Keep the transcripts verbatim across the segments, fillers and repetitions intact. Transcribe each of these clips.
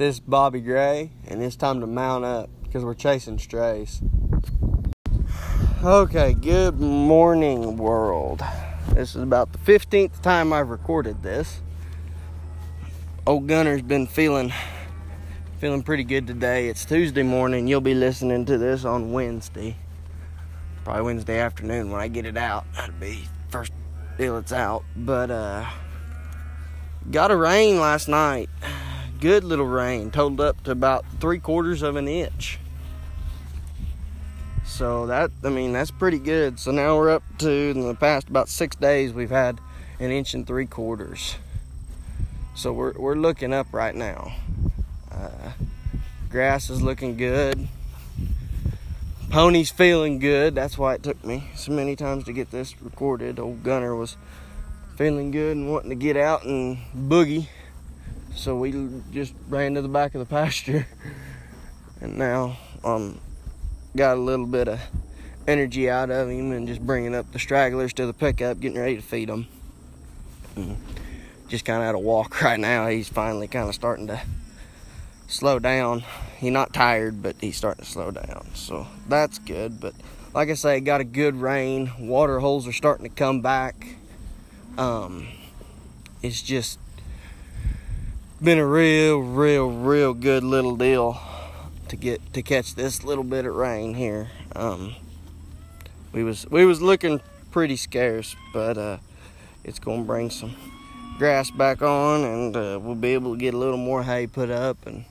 This is Bobby Gray, and it's time to mount up because we're chasing strays. Okay, good morning, world. This is about the fifteenth time I've recorded this. Old Gunner's been feeling feeling pretty good today. It's Tuesday morning. You'll be listening to this on Wednesday. Probably Wednesday afternoon when I get it out. That'll be first deal it's out. But, uh, got a rain last night. Good little rain, totaled up to about three quarters of an inch. So that, I mean, that's pretty good. So now we're up to, in the past about six days, we've had an inch and three quarters. So we're we're looking up right now. Uh, grass is looking good. Pony's feeling good. That's why it took me so many times to get this recorded. Old Gunner was feeling good and wanting to get out and boogie. So we just ran to the back of the pasture. And now um, got a little bit of energy out of him and just bringing up the stragglers to the pickup, getting ready to feed them. And just kind of at a walk right now. He's finally kind of starting to slow down. He's not tired, but he's starting to slow down. So that's good. But like I say, got a good rain. Water holes are starting to come back. Um, it's just been a real, real, real good little deal to get to catch this little bit of rain here. Um, we was we was looking pretty scarce, but uh, it's gonna bring some grass back on, and uh, we'll be able to get a little more hay put up and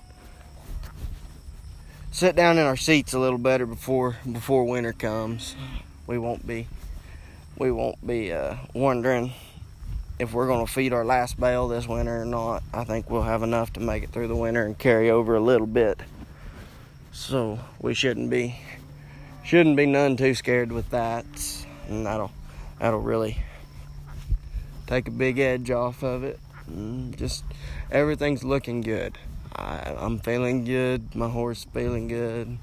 sit down in our seats a little better before before winter comes. We won't be we won't be uh, wondering if we're going to feed our last bale this winter or not. I think we'll have enough to make it through the winter and carry over a little bit. So we shouldn't be shouldn't be none too scared with that. And that'll that'll really take a big edge off of it. And just everything's looking good. I, I'm feeling good. My horse feeling good.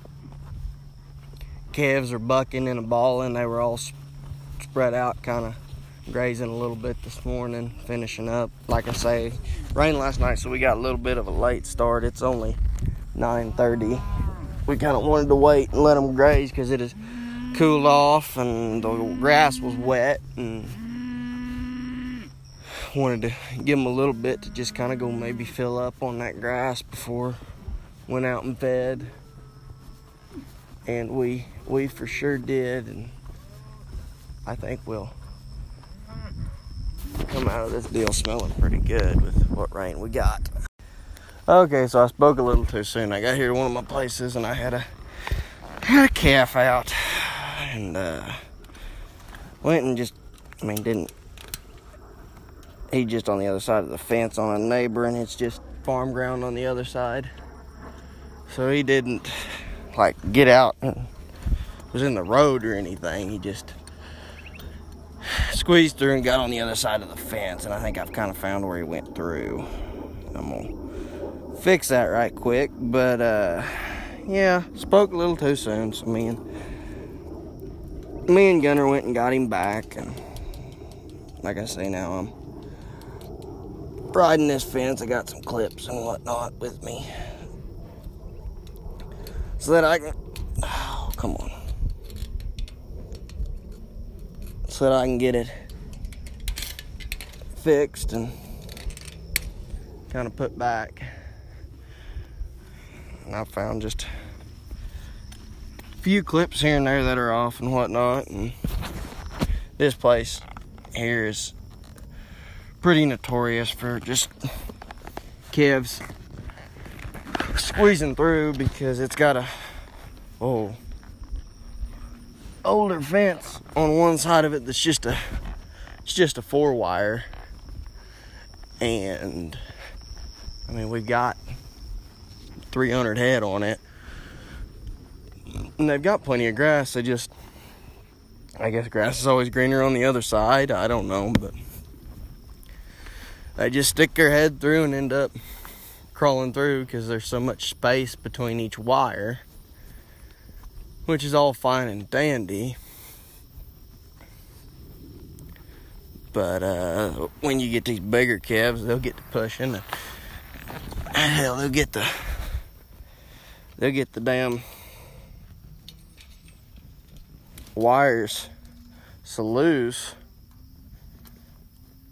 Calves are bucking and a balling. They were all sp- spread out, kind of grazing a little bit this morning, finishing up. Like I say, rained last night, so we got a little bit of a late start. It's only nine thirty. We kind of wanted to wait and let them graze because it is cooled off and the grass was wet, and wanted to give them a little bit to just kind of go maybe fill up on that grass before went out and fed. And we we for sure did, and I think we'll come out of this deal smelling pretty good with what rain we got. Okay, so I spoke a little too soon. I got here to one of my places and I had a had a calf out, and uh, went and just, I mean, didn't. He just on the other side of the fence on a neighbor, and it's just farm ground on the other side. So he didn't like get out and was in the road or anything. He just squeezed through and got on the other side of the fence, and I think I've kind of found where he went through. I'm gonna fix that right quick, but uh, yeah, spoke a little too soon. So me and me and Gunner went and got him back, and like I say, now I'm riding this fence. I got some clips and whatnot with me, so that I can. Oh, come on. So that I can get it fixed and kind of put back. And I found just a few clips here and there that are off and whatnot. And this place here is pretty notorious for just calves squeezing through because it's got a oh. older fence on one side of it that's just a it's just a four wire, and I mean we've got three hundred head on it, and they've got plenty of grass. They just, I guess grass is always greener on the other side, I don't know, but they just stick their head through and end up crawling through because there's so much space between each wire, which is all fine and dandy. But uh, when you get these bigger calves, they'll get to pushing. And hell, they'll get the they'll get the damn wires so loose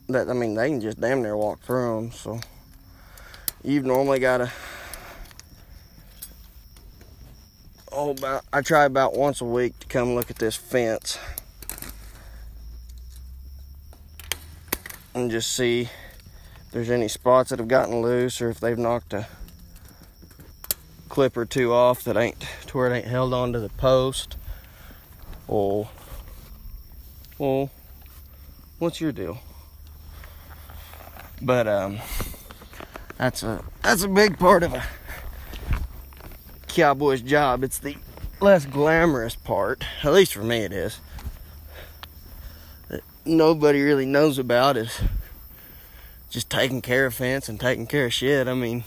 that, I mean, they can just damn near walk through them. So you've normally got to, oh, about, I try about once a week to come look at this fence and just see if there's any spots that have gotten loose, or if they've knocked a clip or two off that ain't to where it ain't held onto the post. Oh, well, what's your deal? But um, that's a that's a big part of a cowboy's job. It's the less glamorous part, at least for me it is, that nobody really knows about, is just taking care of fence and taking care of shit. I mean,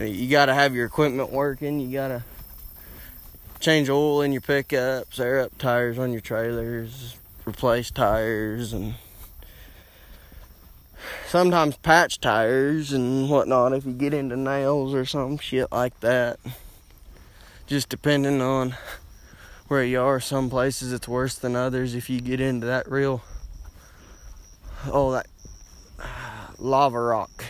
you gotta have your equipment working, you gotta change oil in your pickups, air up tires on your trailers, replace tires, and sometimes patch tires and whatnot if you get into nails or some shit like that. Just depending on where you are, some places it's worse than others. If you get into that real, oh, that lava rock,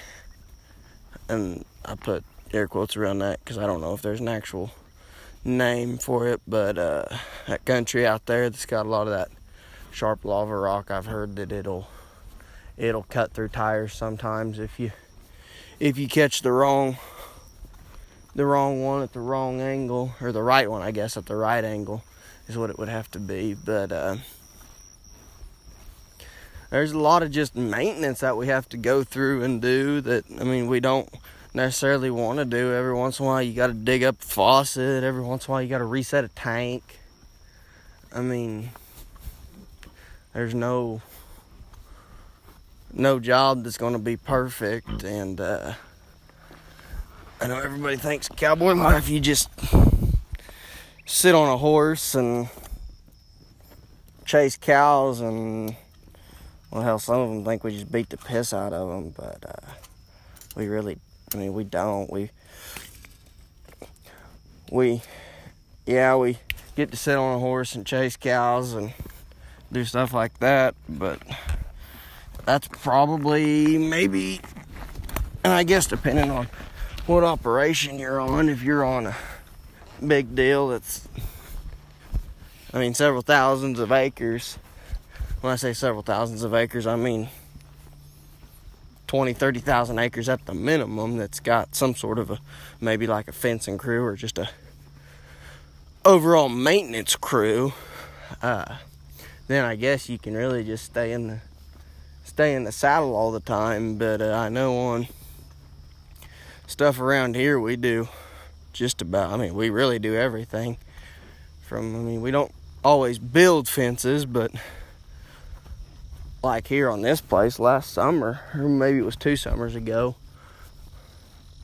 and I put air quotes around that because I don't know if there's an actual name for it, but uh, that country out there that's got a lot of that sharp lava rock, I've heard that it'll it'll cut through tires sometimes if you if you catch the wrong the wrong one at the wrong angle, or the right one, I guess, at the right angle is what it would have to be. But uh, there's a lot of just maintenance that we have to go through and do that, I mean, we don't necessarily want to do. Every once in a while you got to dig up a faucet, every once in a while you got to reset a tank. I mean, there's no no job that's going to be perfect, and uh, I know everybody thinks cowboy life, you just sit on a horse and chase cows, and, well, hell, some of them think we just beat the piss out of them, but uh, we really, I mean, we don't, we, we, yeah, we get to sit on a horse and chase cows and do stuff like that, but that's probably maybe, and I guess depending on what operation you're on, if you're on a big deal that's, I mean, several thousands of acres. When I say several thousands of acres, I mean twenty, thirty thousand acres at the minimum that's got some sort of a, maybe like a fencing crew or just a overall maintenance crew. Uh, then I guess you can really just stay in the stay in the saddle all the time. But uh, I know on stuff around here we do just about, I mean, we really do everything from, I mean, we don't always build fences, but like here on this place last summer, or maybe it was two summers ago,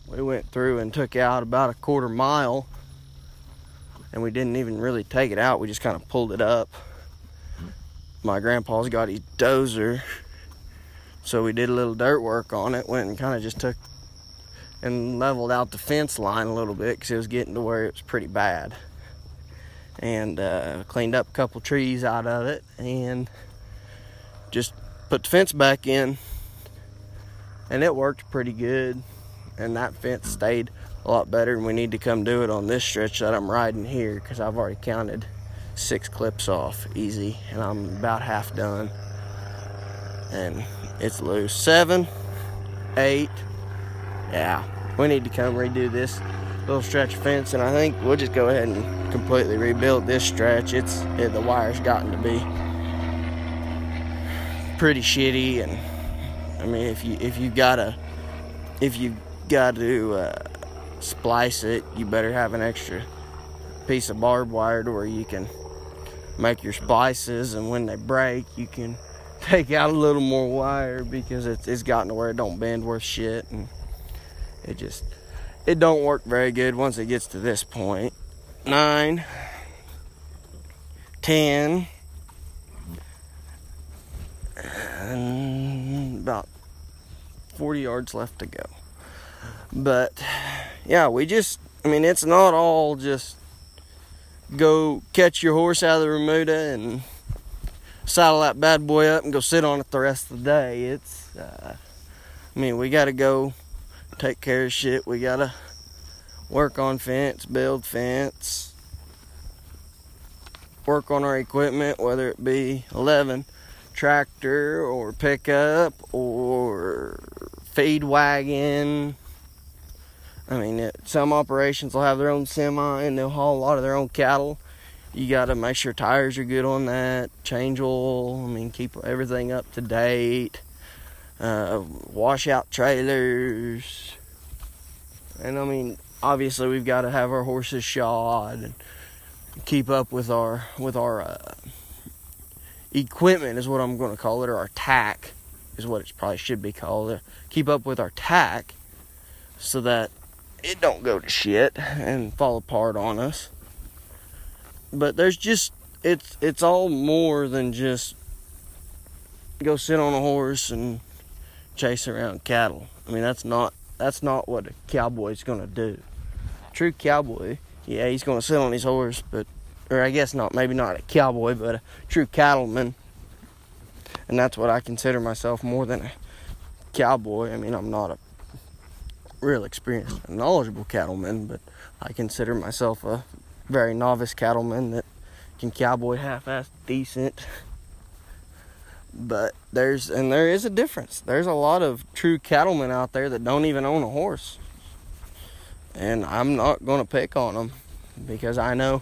we went through and took out about a quarter mile, and we didn't even really take it out, we just kind of pulled it up. My grandpa's got his dozer, so we did a little dirt work on it, went and kind of just took and leveled out the fence line a little bit because it was getting to where it was pretty bad, and uh, cleaned up a couple trees out of it and just put the fence back in, and it worked pretty good, and that fence stayed a lot better. And we need to come do it on this stretch that I'm riding here because I've already counted six clips off easy, and I'm about half done, and it's loose. Seven, eight. Yeah, we need to come redo this little stretch of fence, and I think we'll just go ahead and completely rebuild this stretch. It's it, the wire's gotten to be pretty shitty, and I mean, if you if you gotta if you gotta uh, splice it, you better have an extra piece of barbed wire to where you can make your splices, and when they break, you can take out a little more wire because it's, it's gotten to where it don't bend worth shit, and it just it don't work very good once it gets to this point. Nine, ten, and about forty yards left to go. But yeah, we just, I mean, it's not all just go catch your horse out of the remuda and saddle that bad boy up and go sit on it the rest of the day. It's, uh, I mean, we got to go take care of shit. We got to work on fence, build fence, work on our equipment, whether it be eleven tractor or pickup or feed wagon. I mean, it, some operations will have their own semi and they'll haul a lot of their own cattle. You got to make sure tires are good on that, change oil, I mean, keep everything up to date, uh, wash out trailers. And I mean, obviously we've got to have our horses shod and keep up with our, with our uh, equipment is what I'm going to call it, or our tack is what it probably should be called. Keep up with our tack so that it don't go to shit and fall apart on us. But there's just, it's it's all more than just go sit on a horse and chase around cattle. I mean, that's not that's not what a cowboy's gonna do. A true cowboy, yeah, he's gonna sit on his horse, but, or I guess not, maybe not a cowboy, but a true cattleman. And that's what I consider myself, more than a cowboy. I mean, I'm not a real experienced and knowledgeable cattleman, but I consider myself a very novice cattleman that can cowboy half-ass decent. But there's, and there is a difference. There's a lot of true cattlemen out there that don't even own a horse, and I'm not gonna pick on them because I know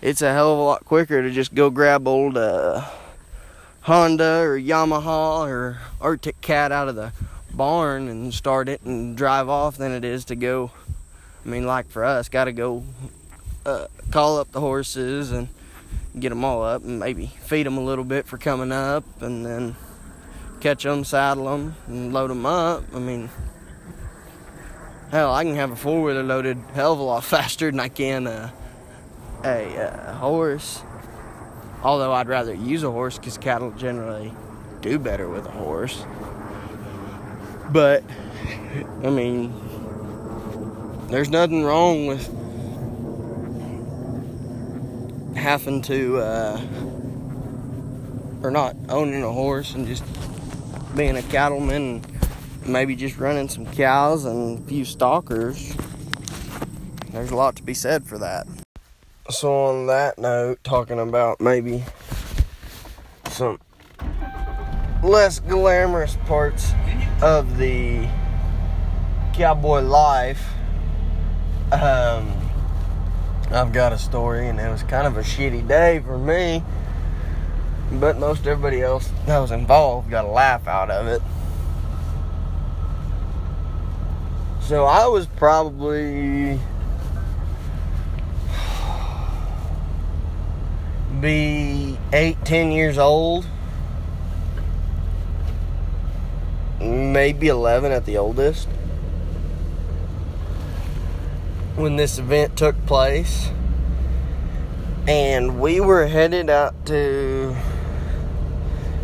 it's a hell of a lot quicker to just go grab old uh, Honda or Yamaha or Arctic Cat out of the barn and start it and drive off than it is to go. I mean, like for us, gotta go Uh, call up the horses and get them all up and maybe feed them a little bit for coming up, and then catch them, saddle them, and load them up. I mean, hell, I can have a four-wheeler loaded hell of a lot faster than I can uh, a uh, horse, although I'd rather use a horse because cattle generally do better with a horse. But I mean, there's nothing wrong with having to uh or not owning a horse and just being a cattleman and maybe just running some cows and a few stalkers. There's a lot to be said for that. So on that note, talking about maybe some less glamorous parts of the cowboy life, um I've got a story, and it was kind of a shitty day for me, but most everybody else that was involved got a laugh out of it. So I was probably be eight, ten years old, maybe eleven at the oldest, when this event took place. And we were headed out to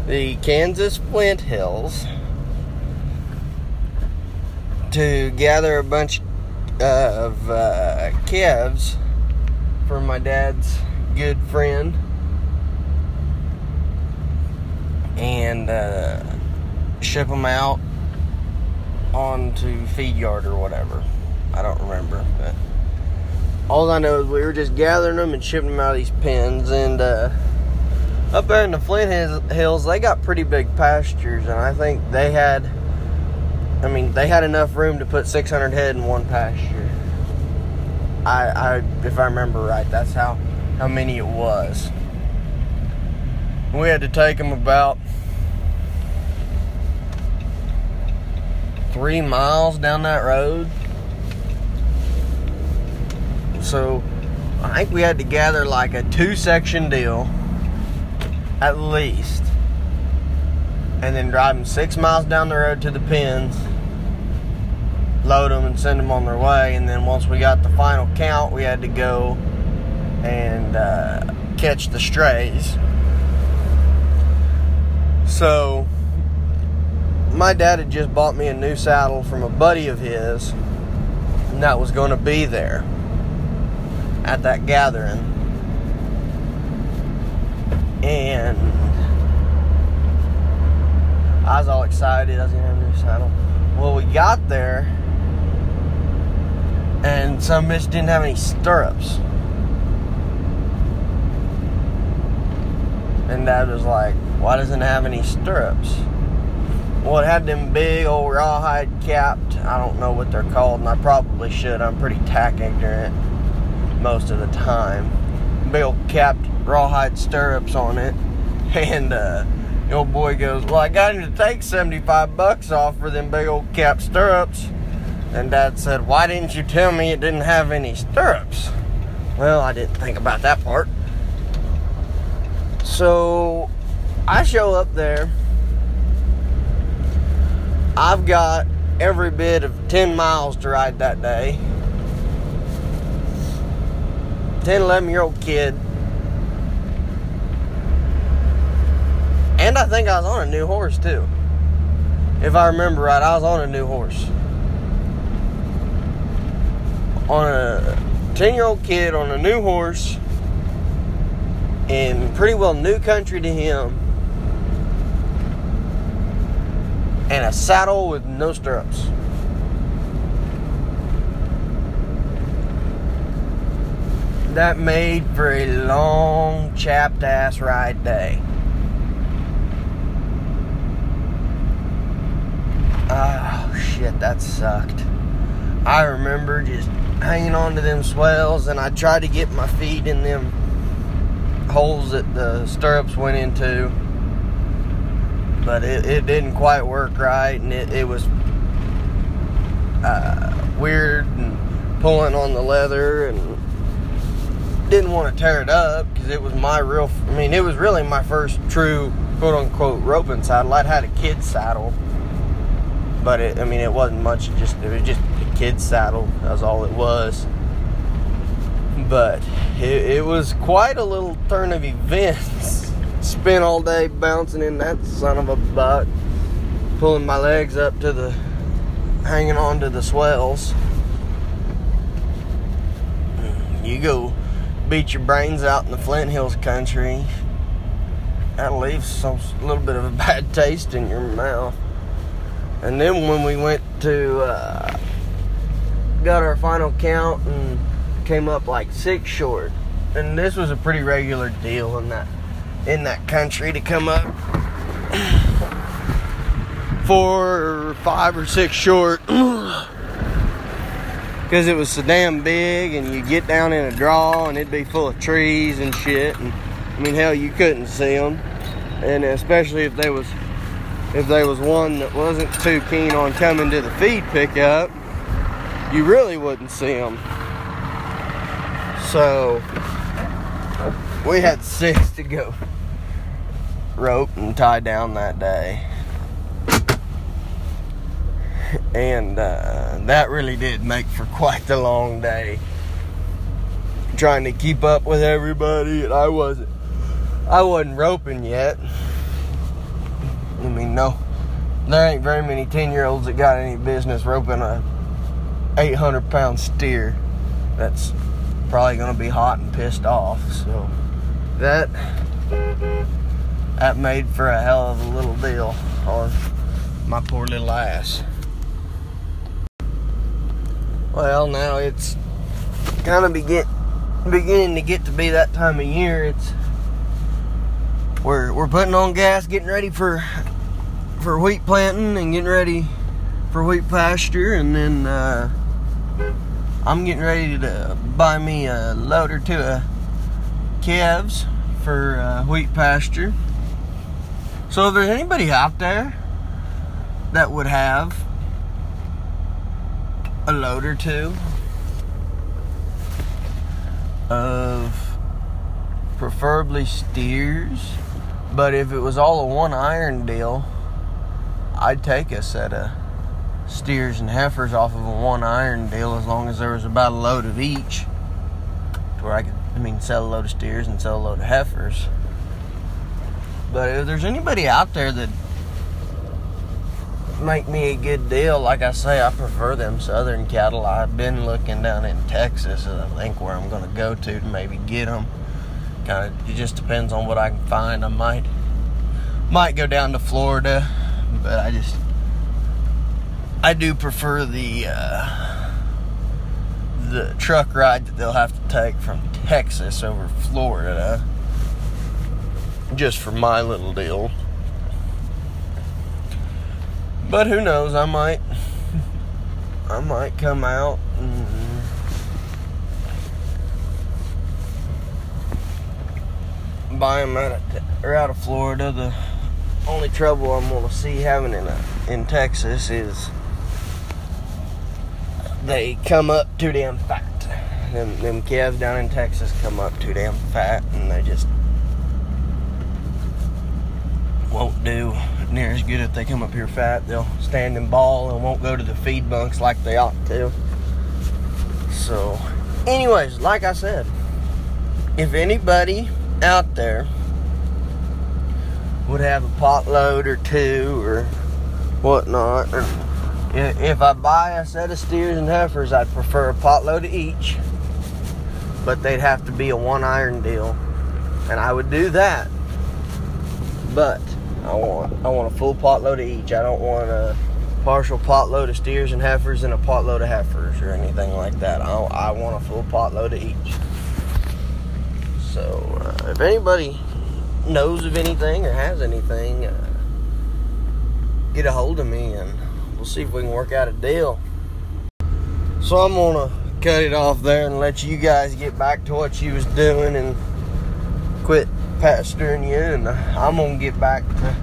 the Kansas Flint Hills to gather a bunch of uh, calves for my dad's good friend. And uh, ship them out onto feed yard or whatever. I don't remember, but all I know is we were just gathering them and shipping them out of these pens. And uh, up there in the Flint Hills, they got pretty big pastures, and I think they had, I mean, they had enough room to put six hundred head in one pasture. I, I if I remember right, that's how, how many it was. We had to take them about three miles down that road. So I think we had to gather like a two-section deal at least, and then drive them six miles down the road to the pens, load them, and send them on their way. And then once we got the final count, we had to go and uh, catch the strays. So my dad had just bought me a new saddle from a buddy of his that was going to be there at that gathering. And I was all excited. I was going to have a new saddle. Well, we got there, and some bitch didn't have any stirrups. And Dad was like, why doesn't it have any stirrups? Well, it had them big old rawhide capped, I don't know what they're called, and I probably should. I'm pretty tack ignorant most of the time. Big old capped rawhide stirrups on it. And uh, the old boy goes, well, I got him to take seventy-five bucks off for them big old capped stirrups. And Dad said, why didn't you tell me it didn't have any stirrups? Well, I didn't think about that part. So, I show up there. I've got every bit of ten miles to ride that day. ten, eleven-year-old kid. And I think I was on a new horse, too. If I remember right, I was on a new horse. On a ten-year-old kid, on a new horse, in pretty well new country to him, and a saddle with no stirrups. That made for a long, chapped ass ride day. Oh shit, that sucked. I remember just hanging on to them swells, and I tried to get my feet in them holes that the stirrups went into, but it, it didn't quite work right, and it, it was uh, weird and pulling on the leather, and didn't want to tear it up because it was my real I mean it was really my first true quote unquote roping saddle. I'd had a kid's saddle, but it, I mean it wasn't much, just it was just a kid's saddle, that's all it was. But it, it was quite a little turn of events. Spent all day bouncing in that son of a buck, pulling my legs up to the, hanging on to the swells. You go beat your brains out in the Flint Hills country, that leaves some little bit of a bad taste in your mouth. And then when we went to, uh, got our final count and came up like six short, and this was a pretty regular deal in that in that country to come up four or five or six short, because it was so damn big, and you get down in a draw and it'd be full of trees and shit, and I mean hell, you couldn't see them, and especially if there was if there was one that wasn't too keen on coming to the feed pickup, you really wouldn't see them. So, we had six to go rope and tie down that day. And uh, that really did make for quite the long day. Trying to keep up with everybody, and I wasn't, I wasn't roping yet. I mean, no, there ain't very many ten-year-olds that got any business roping a eight hundred pound steer. That's probably going to be hot and pissed off, so that that made for a hell of a little deal on my poor little ass. Well, now it's kind of begin, beginning to get to be that time of year. It's we're we're putting on gas, getting ready for for wheat planting and getting ready for wheat pasture, and then uh I'm getting ready to buy me a load or two of calves for uh, wheat pasture. So if there's anybody out there that would have a load or two of preferably steers, but if it was all a one iron deal, I'd take a set of steers and heifers off of a one iron deal, as long as there was about a load of each, to where I could, I mean, sell a load of steers and sell a load of heifers. But if there's anybody out there that make me a good deal. Like I say, I prefer them southern cattle. I've been looking down in Texas, and I think where I'm going to go to to maybe get them. Kind of, it just depends on what I can find. I might, might go down to Florida, but I just, I do prefer the uh, the truck ride that they'll have to take from Texas over Florida, just for my little deal. But who knows, I might, I might come out and buy them out of, or out of Florida. The only trouble I'm going to see having in, a, in Texas is they come up too damn fat. Them, them calves down in Texas come up too damn fat, and they just won't do near as good if they come up here fat. They'll stand and ball and won't go to the feed bunks like they ought to. So, anyways, like I said, if anybody out there would have a pot load or two or whatnot, or if I buy a set of steers and heifers, I'd prefer a pot load of each, but they'd have to be a one iron deal, and I would do that. But I want I want a full pot load of each. I don't want a partial pot load of steers and heifers and a pot load of heifers or anything like that. I, I want a full pot load of each. So uh, if anybody knows of anything or has anything, uh, get a hold of me and we'll see if we can work out a deal. So I'm gonna cut it off there and let you guys get back to what you was doing and quit pasturing you, and I'm gonna get back to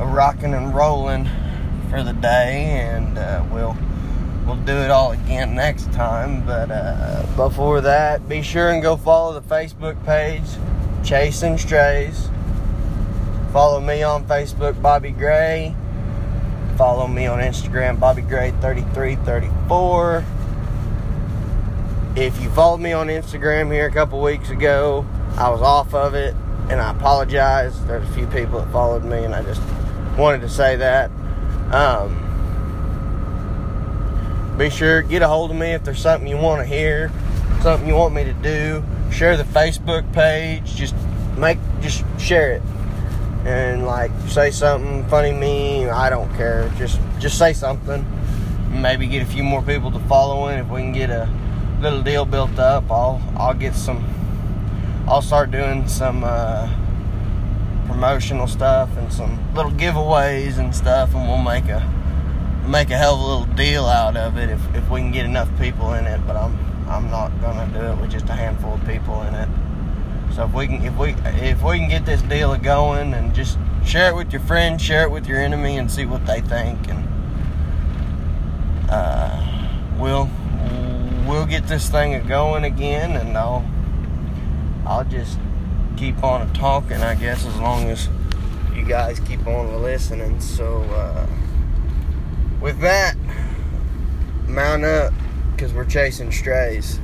a rocking and rolling for the day, and uh, we'll we'll do it all again next time. But uh, before that, be sure and go follow the Facebook page Chasing Strays. Follow me on Facebook, Bobby Gray. Follow me on Instagram, Bobby Gray thirty-three thirty-four. If you followed me on Instagram here a couple weeks ago, I was off of it, and I apologize. There's a few people that followed me, and I just wanted to say that. Um, be sure, get a hold of me if there's something you want to hear, something you want me to do. Share the Facebook page. Just make, just share it, and like say something funny, mean. I don't care. Just, just say something. Maybe get a few more people to follow in. If we can get a little deal built up, I'll, I'll get some. I'll start doing some uh, promotional stuff and some little giveaways and stuff, and we'll make a make a hell of a little deal out of it if, if we can get enough people in it. But I'm I'm not gonna do it with just a handful of people in it. So if we can if we if we can get this deal going, and just share it with your friends, share it with your enemy, and see what they think, and uh, we'll we'll get this thing going again, and I'll. I'll just keep on talking, I guess, as long as you guys keep on listening. So, uh, with that, mount up, because we're chasing strays.